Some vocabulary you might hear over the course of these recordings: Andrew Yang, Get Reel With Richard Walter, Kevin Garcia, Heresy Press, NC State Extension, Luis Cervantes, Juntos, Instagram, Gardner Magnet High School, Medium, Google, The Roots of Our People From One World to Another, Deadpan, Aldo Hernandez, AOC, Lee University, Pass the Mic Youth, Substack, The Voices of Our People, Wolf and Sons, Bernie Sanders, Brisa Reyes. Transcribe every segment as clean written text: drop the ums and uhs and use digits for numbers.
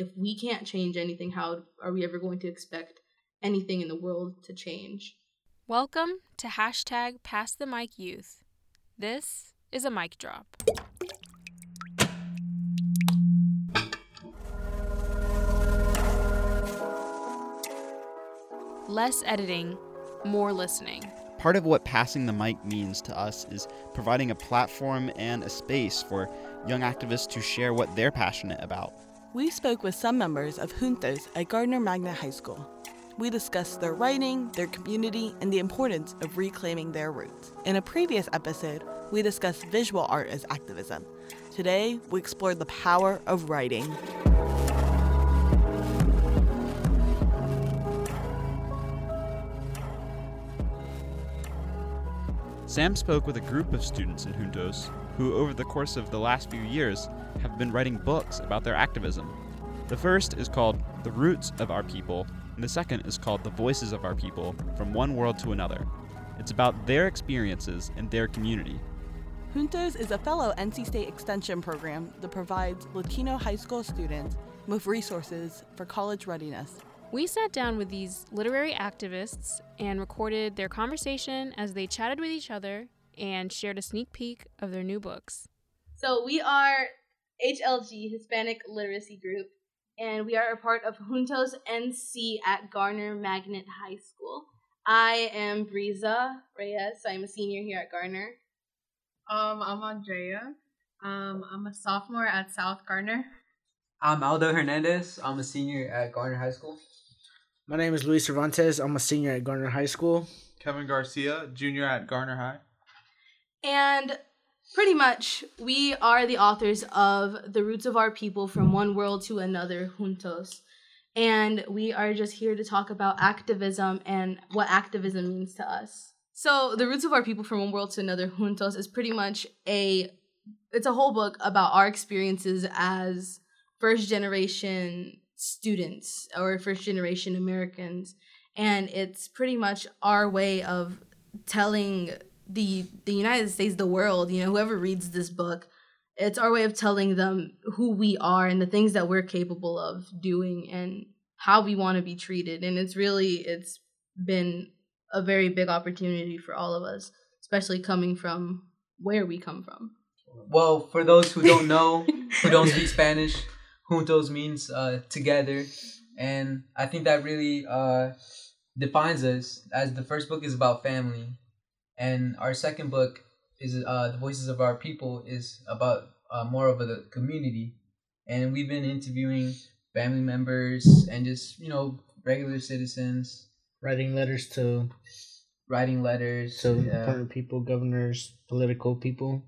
if we can't change anything, how are we ever going to expect anything in the world to change? Welcome to hashtag Pass the Mic Youth. This is a mic drop. Less editing, more listening. Part of what passing the mic means to us is providing a platform and a space for young activists to share what they're passionate about. We spoke with some members of Juntos at Gardner Magnet High School. We discussed their writing, their community, and the importance of reclaiming their roots. In a previous episode, we discussed visual art as activism. Today, we explored the power of writing. Sam spoke with a group of students in Juntos who, over the course of the last few years, have been writing books about their activism. The first is called The Roots of Our People, and the second is called The Voices of Our People From One World to Another. It's about their experiences and their community. Juntos is a fellow NC State Extension program that provides Latino high school students with resources for college readiness. We sat down with these literary activists and recorded their conversation as they chatted with each other and shared a sneak peek of their new books. So we are HLG, Hispanic Literacy Group, and we are a part of Juntos NC at Gardner Magnet High School. I am Brisa Reyes. I'm a senior here at Gardner. I'm Andrea. I'm a sophomore at South Gardner. I'm Aldo Hernandez. I'm a senior at Gardner High School. My name is Luis Cervantes. I'm a senior at Gardner High School. Kevin Garcia, junior at Gardner High. And pretty much, we are the authors of The Roots of Our People From One World to Another, Juntos. And we are just here to talk about activism and what activism means to us. So The Roots of Our People From One World to Another, Juntos is pretty much a whole book about our experiences as first-generation students or first-generation Americans, and it's pretty much our way of telling the United States, the world, you know, whoever reads this book, it's our way of telling them who we are and the things that we're capable of doing and how we want to be treated. And it's been a very big opportunity for all of us, especially coming from where we come from. Well, for those who don't know, who don't speak Spanish, Juntos means together, and I think that really defines us, as the first book is about family, and our second book is The Voices of Our People is about more of a community, and we've been interviewing family members and just, you know, regular citizens. Writing letters to important people, governors, political people.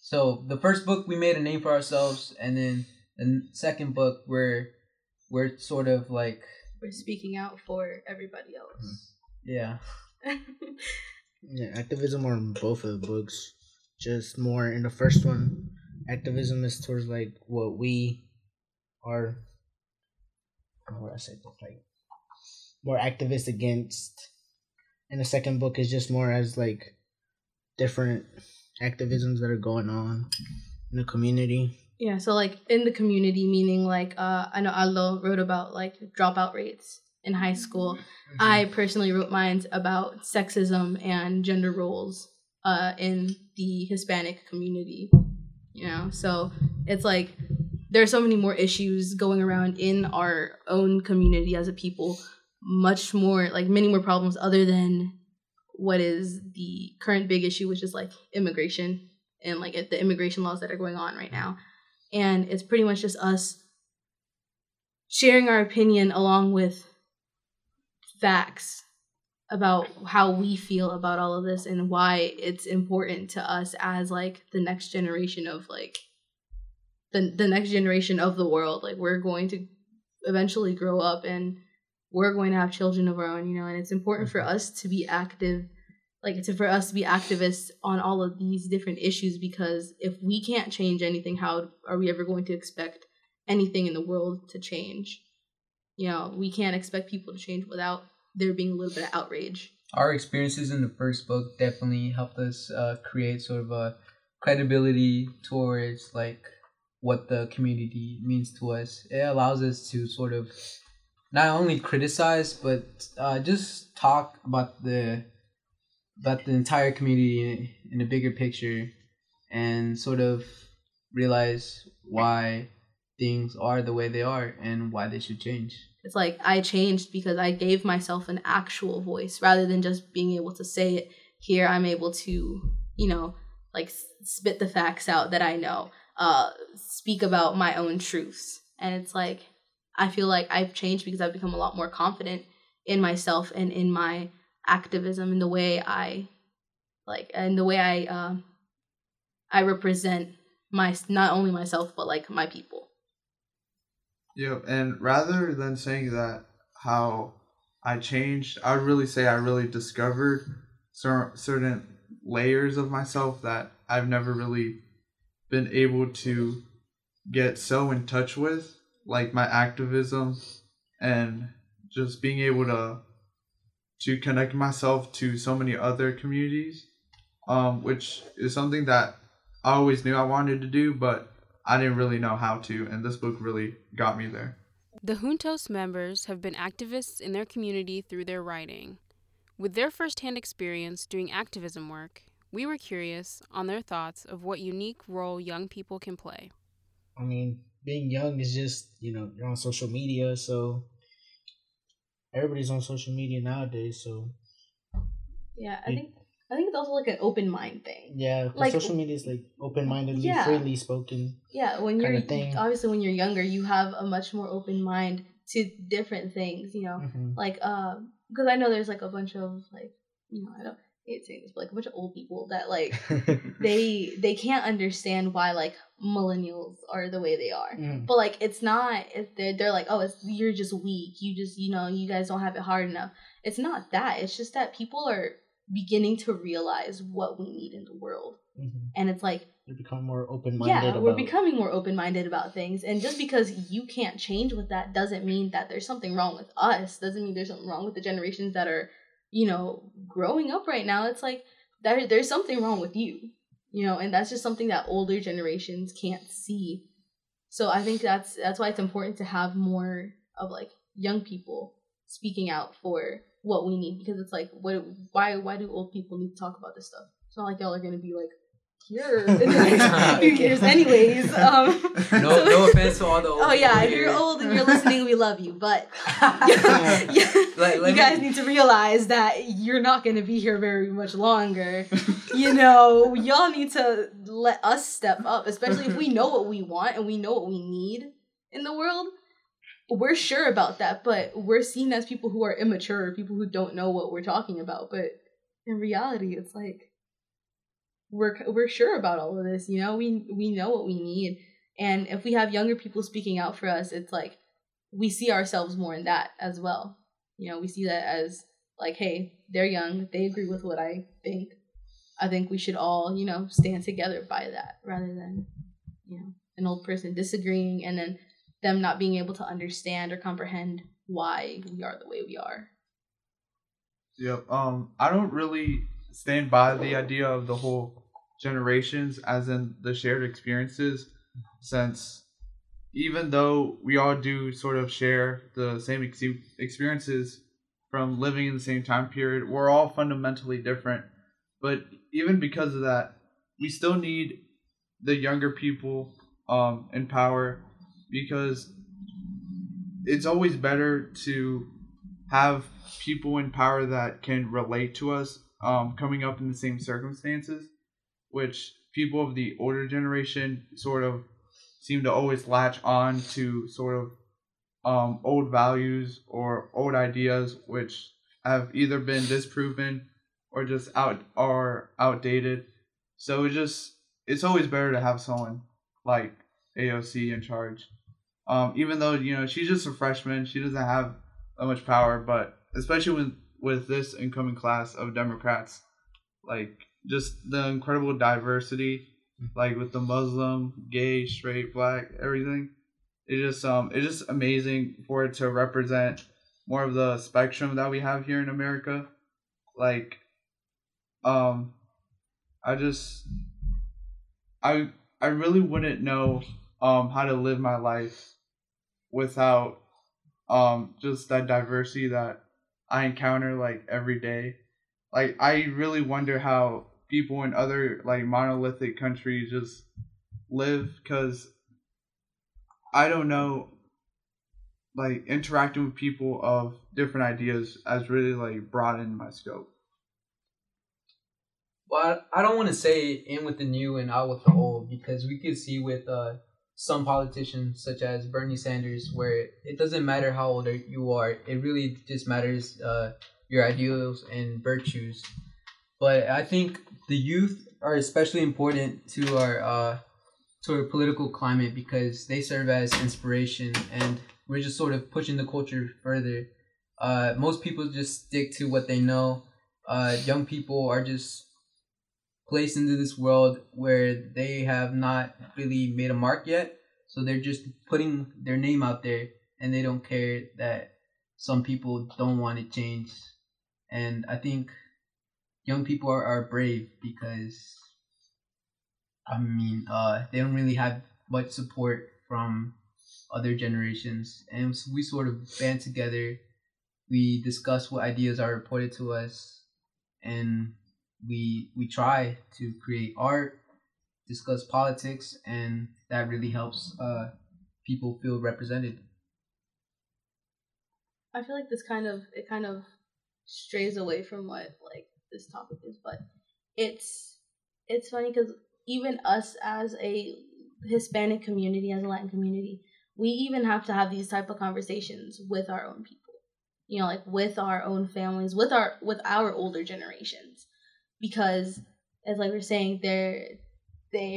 So the first book, we made a name for ourselves, and then the second book, we're sort of like, we're speaking out for everybody else. Yeah. Yeah, activism on both of the books, just more in the first one. Activism is towards like what we are. More activist against, and the second book is just more as like different activisms that are going on in the community. Yeah, so, like, in the community, meaning, like, I know Aldo wrote about, like, dropout rates in high school. Mm-hmm. I personally wrote mine about sexism and gender roles in the Hispanic community, you know? So it's, like, there are so many more issues going around in our own community as a people, much more, like, many more problems other than what is the current big issue, which is, like, immigration and, like, the immigration laws that are going on right now. And it's pretty much just us sharing our opinion along with facts about how we feel about all of this and why it's important to us as, like, the next generation of, like, the next generation of the world. Like, we're going to eventually grow up and we're going to have children of our own, you know, and it's important for us to be active. Like, it's for us to be activists on all of these different issues, because if we can't change anything, how are we ever going to expect anything in the world to change? You know, we can't expect people to change without there being a little bit of outrage. Our experiences in the first book definitely helped us create sort of a credibility towards, like, what the community means to us. It allows us to sort of not only criticize, but just talk about the entire community in a bigger picture, and sort of realize why things are the way they are and why they should change. It's like I changed because I gave myself an actual voice rather than just being able to say it. Here I'm able to, you know, like spit the facts out that I know, speak about my own truths. And it's like, I feel like I've changed because I've become a lot more confident in myself and in my activism, in the way I like, and the way I represent my, not only myself, but like my people. Yeah. And rather than saying that how I changed, I would really say I really discovered certain layers of myself that I've never really been able to get so in touch with, like my activism and just being able to connect myself to so many other communities, which is something that I always knew I wanted to do, but I didn't really know how to, and this book really got me there. The Juntos members have been activists in their community through their writing. With their firsthand experience doing activism work, we were curious on their thoughts of what unique role young people can play. I mean, being young is just, you know, you're on social media, so everybody's on social media nowadays, so. Yeah, I think it's also like an open mind thing. Yeah, like, social media is like open-mindedly, freely spoken. Yeah, when you're obviously when you're younger, you have a much more open mind to different things, you know, like because I know there's like a bunch of like, you know, I don't hate saying this, but like a bunch of old people that like they can't understand why like millennials are the way they are, but like it's not, if they're like, oh, it's, you're just weak, you just, you know, you guys don't have it hard enough. It's not that, it's just that people are beginning to realize what we need in the world, and it's like you become more open-minded. Yeah, we're becoming more open-minded about things. And just because you can't change with that doesn't mean that there's something wrong with us. Doesn't mean there's something wrong with the generations that are, you know, growing up right now. It's like there's something wrong with you, you know, and that's just something that older generations can't see. So I think that's why it's important to have more of like young people speaking out for what we need, because it's like, why do old people need to talk about this stuff? It's not like y'all are going to be like, here in the next few years anyways. No offense to all the old. Oh yeah, if you're old and you're listening, we love you, but you guys need to realize that you're not going to be here very much longer. You know, y'all need to let us step up, especially if we know what we want and we know what we need in the world. We're sure about that, but we're seen as people who are immature, people who don't know what we're talking about. But in reality, it's like, we're sure about all of this, you know, we know what we need. And if we have younger people speaking out for us, it's like we see ourselves more in that as well. You know, we see that as like, hey, they're young, they agree with what I think. I think we should all, you know, stand together by that rather than, you know, an old person disagreeing and then them not being able to understand or comprehend why we are the way we are. Yep. I don't really stand by the idea of the whole generations as in the shared experiences, since even though we all do sort of share the same experiences from living in the same time period, we're all fundamentally different. But even because of that, we still need the younger people in power, because it's always better to have people in power that can relate to us coming up in the same circumstances, which people of the older generation sort of seem to always latch on to sort of old values or old ideas, which have either been disproven or just outdated. So it's always better to have someone like AOC in charge. Even though, you know, she's just a freshman, she doesn't have that much power, but especially with this incoming class of Democrats, like, just the incredible diversity, like with the Muslim, gay, straight, black, everything. It's just amazing for it to represent more of the spectrum that we have here in America. Like, I really wouldn't know how to live my life without just that diversity that I encounter like every day. Like, I really wonder how people in other like monolithic countries just live, because I don't know, like interacting with people of different ideas has really like broadened my scope. Well, I don't want to say in with the new and out with the old, because we could see with some politicians such as Bernie Sanders, where it doesn't matter how old you are, it really just matters your ideals and virtues. But I think the youth are especially important to our political climate, because they serve as inspiration, and we're just sort of pushing the culture further. Most people just stick to what they know. Young people are just placed into this world where they have not really made a mark yet, so they're just putting their name out there, and they don't care that some people don't want to change. And I think young people are brave, because they don't really have much support from other generations, and so we sort of band together, we discuss what ideas are reported to us, and we try to create art, discuss politics, and that really helps people feel represented. I feel like it kind of strays away from what like this topic is, but it's funny because even us as a Hispanic community, as a Latin community, we even have to have these type of conversations with our own people, you know, like with our own families, with our older generations, because as like we're saying, they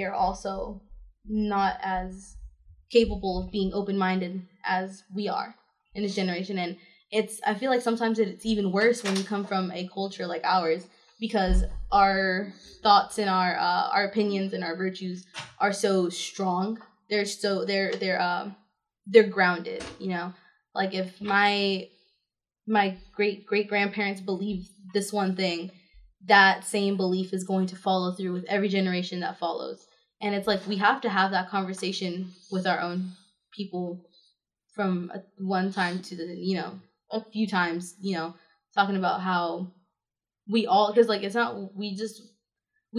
are also not as capable of being open-minded as we are in this generation. And I feel like sometimes it's even worse when you come from a culture like ours, because our thoughts and our opinions and our virtues are so strong. They're grounded, you know. Like if my great grandparents believed this one thing, that same belief is going to follow through with every generation that follows. And it's like we have to have that conversation with our own people from one time to a few times, talking about how we all, because like it's not we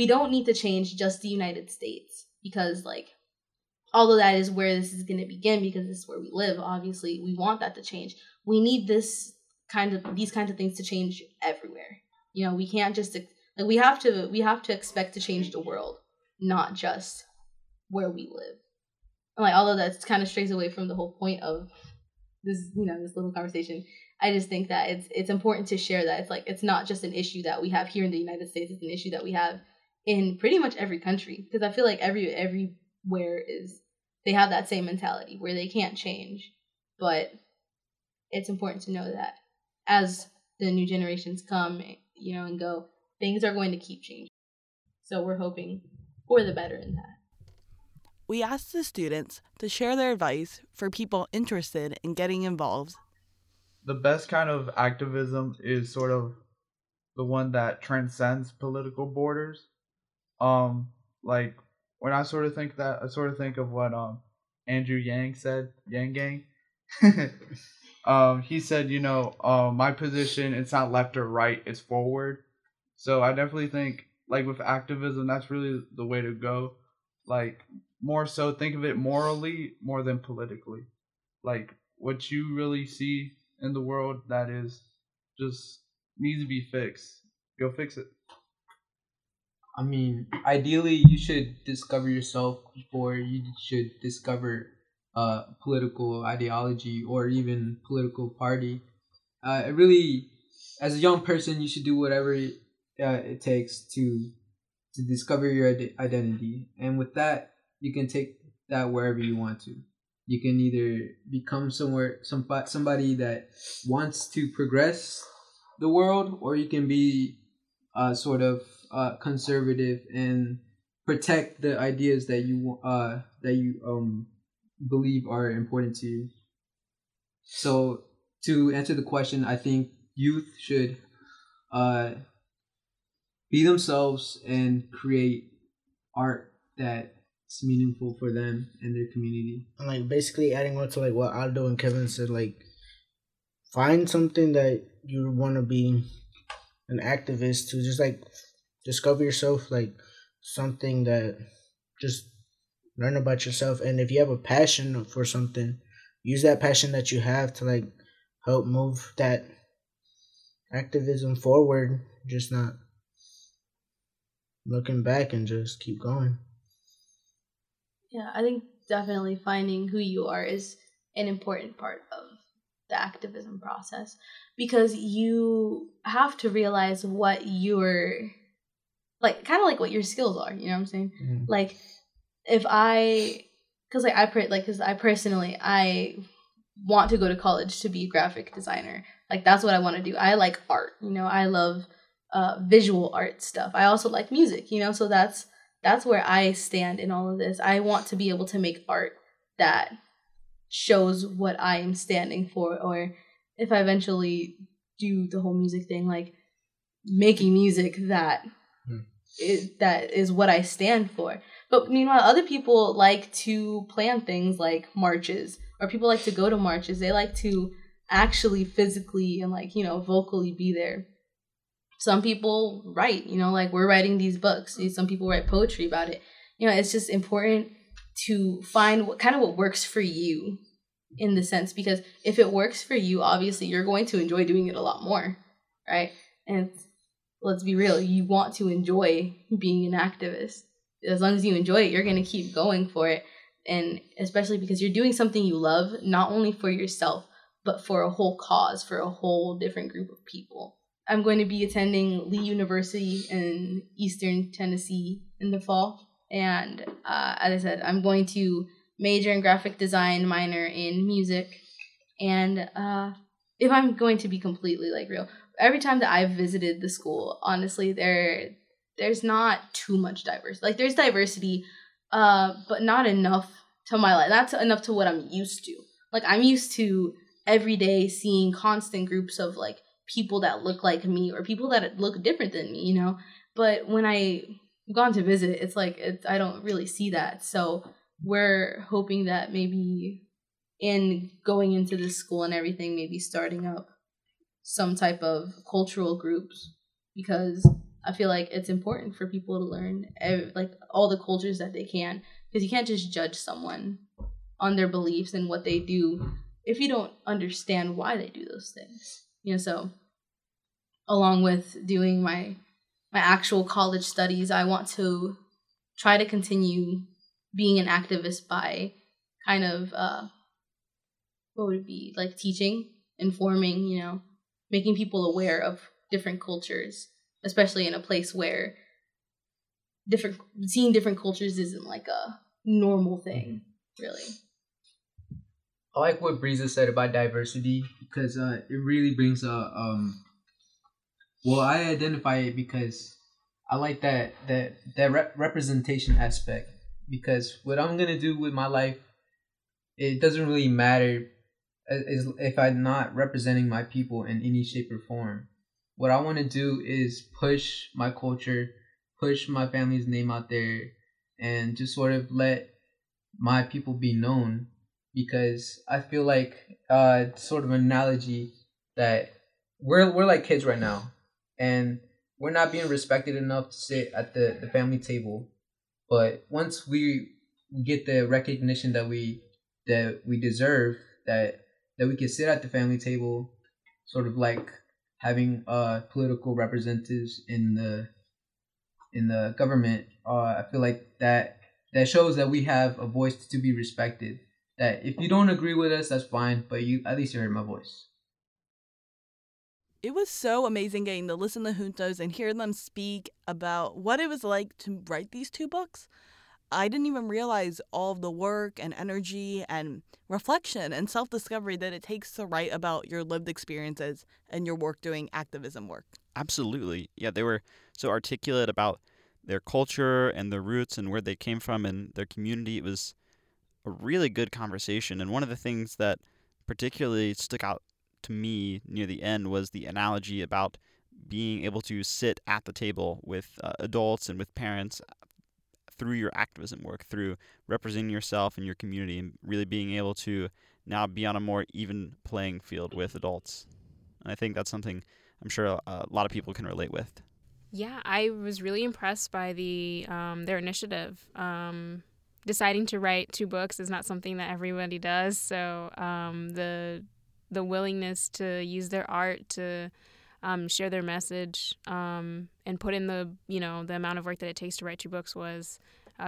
don't need to change just the United States, because like, although that is where this is going to begin, because this is where we live, obviously, we want that to change. We need these kinds of things to change everywhere. You know, we can't just, like, we have to expect to change the world, not just where we live. And like, although that's kind of strays away from the whole point of this, this little conversation, I just think that it's important to share that. It's like, it's not just an issue that we have here in the United States, it's an issue that we have in pretty much every country. Because I feel like everywhere is, they have that same mentality where they can't change, but it's important to know that as the new generations come, and go, things are going to keep changing. So we're hoping for the better in that. We asked the students to share their advice for people interested in getting involved. The best kind of activism is sort of the one that transcends political borders. Like, when I sort of think that, I sort of think of what Andrew Yang said, Yang Gang. He said, my position, it's not left or right, it's forward. So I definitely think, like, with activism, that's really the way to go. Like, more so, think of it morally more than politically. Like, what you really see in the world that is just needs to be fixed, go fix it. I mean, ideally, you should discover yourself before you should discover political ideology or even political party. It really, as a young person, you should do whatever it takes to discover your identity. And with that, you can take that wherever you want to. You can either become somebody that wants to progress the world, or you can be conservative and protect the ideas that you believe are important to you. So to answer the question, I think youth should be themselves and create art that it's meaningful for them and their community. And like basically adding on to like what Aldo and Kevin said, like find something that you want to be an activist to, just like discover yourself, like something that just learn about yourself. And if you have a passion for something, use that passion that you have to like help move that activism forward, just not looking back and just keep going. Yeah, I think definitely finding who you are is an important part of the activism process, because you have to realize what your, like, kind of like what your skills are, you know what I'm saying? Mm-hmm. Like, if I, because like I personally want to go to college to be a graphic designer. Like, that's what I want to do. I like art, you know, I love visual art stuff. I also like music, you know, so that's where I stand in all of this. I want to be able to make art that shows what I am standing for, or if I eventually do the whole music thing, like making music that is what I stand for. But meanwhile, other people like to plan things like marches, or people like to go to marches. They like to actually physically and like, you know, vocally be there. Some people write, you know, like we're writing these books. Some people write poetry about it. You know, it's just important to find what works for you in the sense, because if it works for you, obviously you're going to enjoy doing it a lot more, right? And let's be real, you want to enjoy being an activist. As long as you enjoy it, you're going to keep going for it. And especially because you're doing something you love, not only for yourself, but for a whole cause, for a whole different group of people. I'm going to be attending Lee University in Eastern Tennessee in the fall. And as I said, I'm going to major in graphic design, minor in music. And if I'm going to be completely like real, every time that I've visited the school, honestly, there's not too much diversity. Like, there's diversity, but not enough to my life. Not enough to what I'm used to. Like, I'm used to every day seeing constant groups of like people that look like me or people that look different than me, you know? But when I've gone to visit, it's like, I don't really see that. So we're hoping that maybe in going into this school and everything, maybe starting up some type of cultural groups, because I feel like it's important for people to learn like all the cultures that they can, because you can't just judge someone on their beliefs and what they do if you don't understand why they do those things. You know, so along with doing my actual college studies, I want to try to continue being an activist by kind of, what would it be, like teaching, informing, you know, making people aware of different cultures, especially in a place where seeing different cultures isn't like a normal thing, really. I like what Brisa said about diversity, because it really brings well, I identify it because I like that representation aspect, because what I'm going to do with my life, it doesn't really matter if I'm not representing my people in any shape or form. What I want to do is push my culture, push my family's name out there, and just sort of let my people be known. Because I feel like sort of an analogy that we're like kids right now, and we're not being respected enough to sit at the family table. But once we get the recognition that we deserve, that we can sit at the family table, sort of like having political representatives in the government, I feel like that shows that we have a voice to be respected. That if you don't agree with us, that's fine, but at least you heard my voice. It was so amazing getting to listen to Juntos and hear them speak about what it was like to write these two books. I didn't even realize all of the work and energy and reflection and self-discovery that it takes to write about your lived experiences and your work doing activism work. Absolutely. Yeah, they were so articulate about their culture and their roots and where they came from and their community. It was a really good conversation, and one of the things that particularly stuck out to me near the end was the analogy about being able to sit at the table with adults and with parents through your activism work, through representing yourself and your community, and really being able to now be on a more even playing field with adults. And I think that's something I'm sure a lot of people can relate with. Yeah, I was really impressed by their initiative. Deciding to write 2 books is not something that everybody does. So the willingness to use their art to share their message and put in the amount of work that it takes to write 2 books was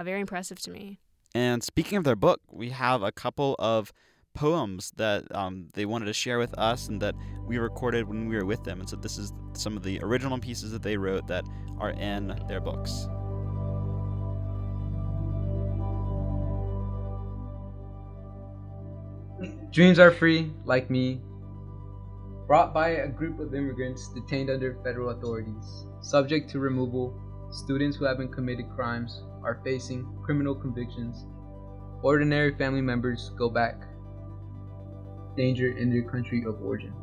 very impressive to me. And speaking of their book, we have a couple of poems that they wanted to share with us and that we recorded when we were with them. And so this is some of the original pieces that they wrote that are in their books. Dreams are free, like me. Brought by a group of immigrants detained under federal authorities, subject to removal, students who haven't committed crimes are facing criminal convictions. Ordinary family members go back. Danger in their country of origin.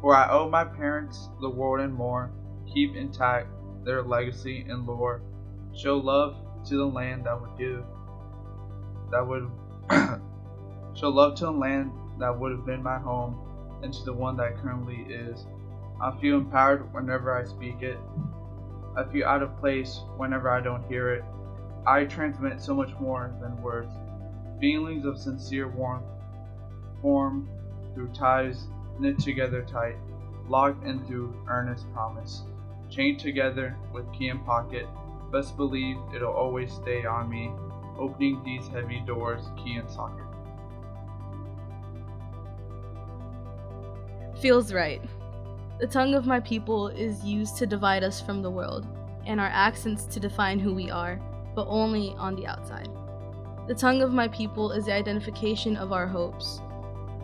For I owe my parents the world and more, keep intact their legacy and lore, show love to the land show love to the land that would have been my home and to the one that currently is. I feel empowered whenever I speak it. I feel out of place whenever I don't hear it. I transmit so much more than words. Feelings of sincere warmth formed through ties knit together tight, locked in through earnest promise, chained together with key in pocket. Best believe it'll always stay on me, opening these heavy doors, key in socket. Feels right. The tongue of my people is used to divide us from the world, and our accents to define who we are, but only on the outside. The tongue of my people is the identification of our hopes.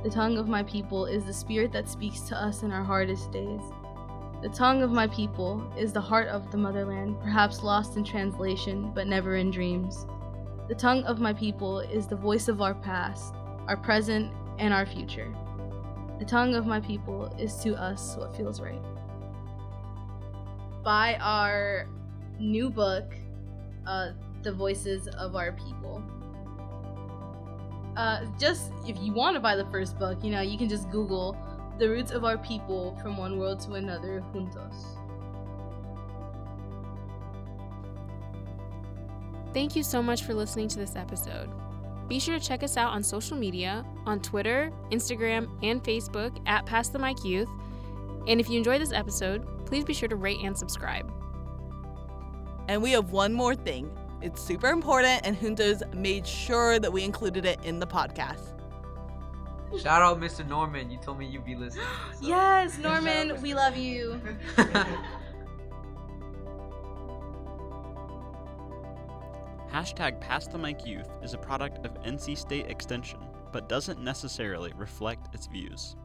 The tongue of my people is the spirit that speaks to us in our hardest days. The tongue of my people is the heart of the motherland, perhaps lost in translation, but never in dreams. The tongue of my people is the voice of our past, our present, and our future. The tongue of my people is to us what feels right. By our new book, The Voices of Our People. Just if you want to buy the first book, you can just Google The Roots of Our People from One World to Another, Juntos. Thank you so much for listening to this episode. Be sure to check us out on social media, on Twitter, Instagram, and Facebook at Pass the Mic Youth. And if you enjoyed this episode, please be sure to rate and subscribe. And we have one more thing. It's super important, and Juntos made sure that we included it in the podcast. Shout out Mr. Norman. You told me you'd be listening. So. Yes, Norman, we love you. #PassTheMicYouth is a product of NC State Extension, but doesn't necessarily reflect its views.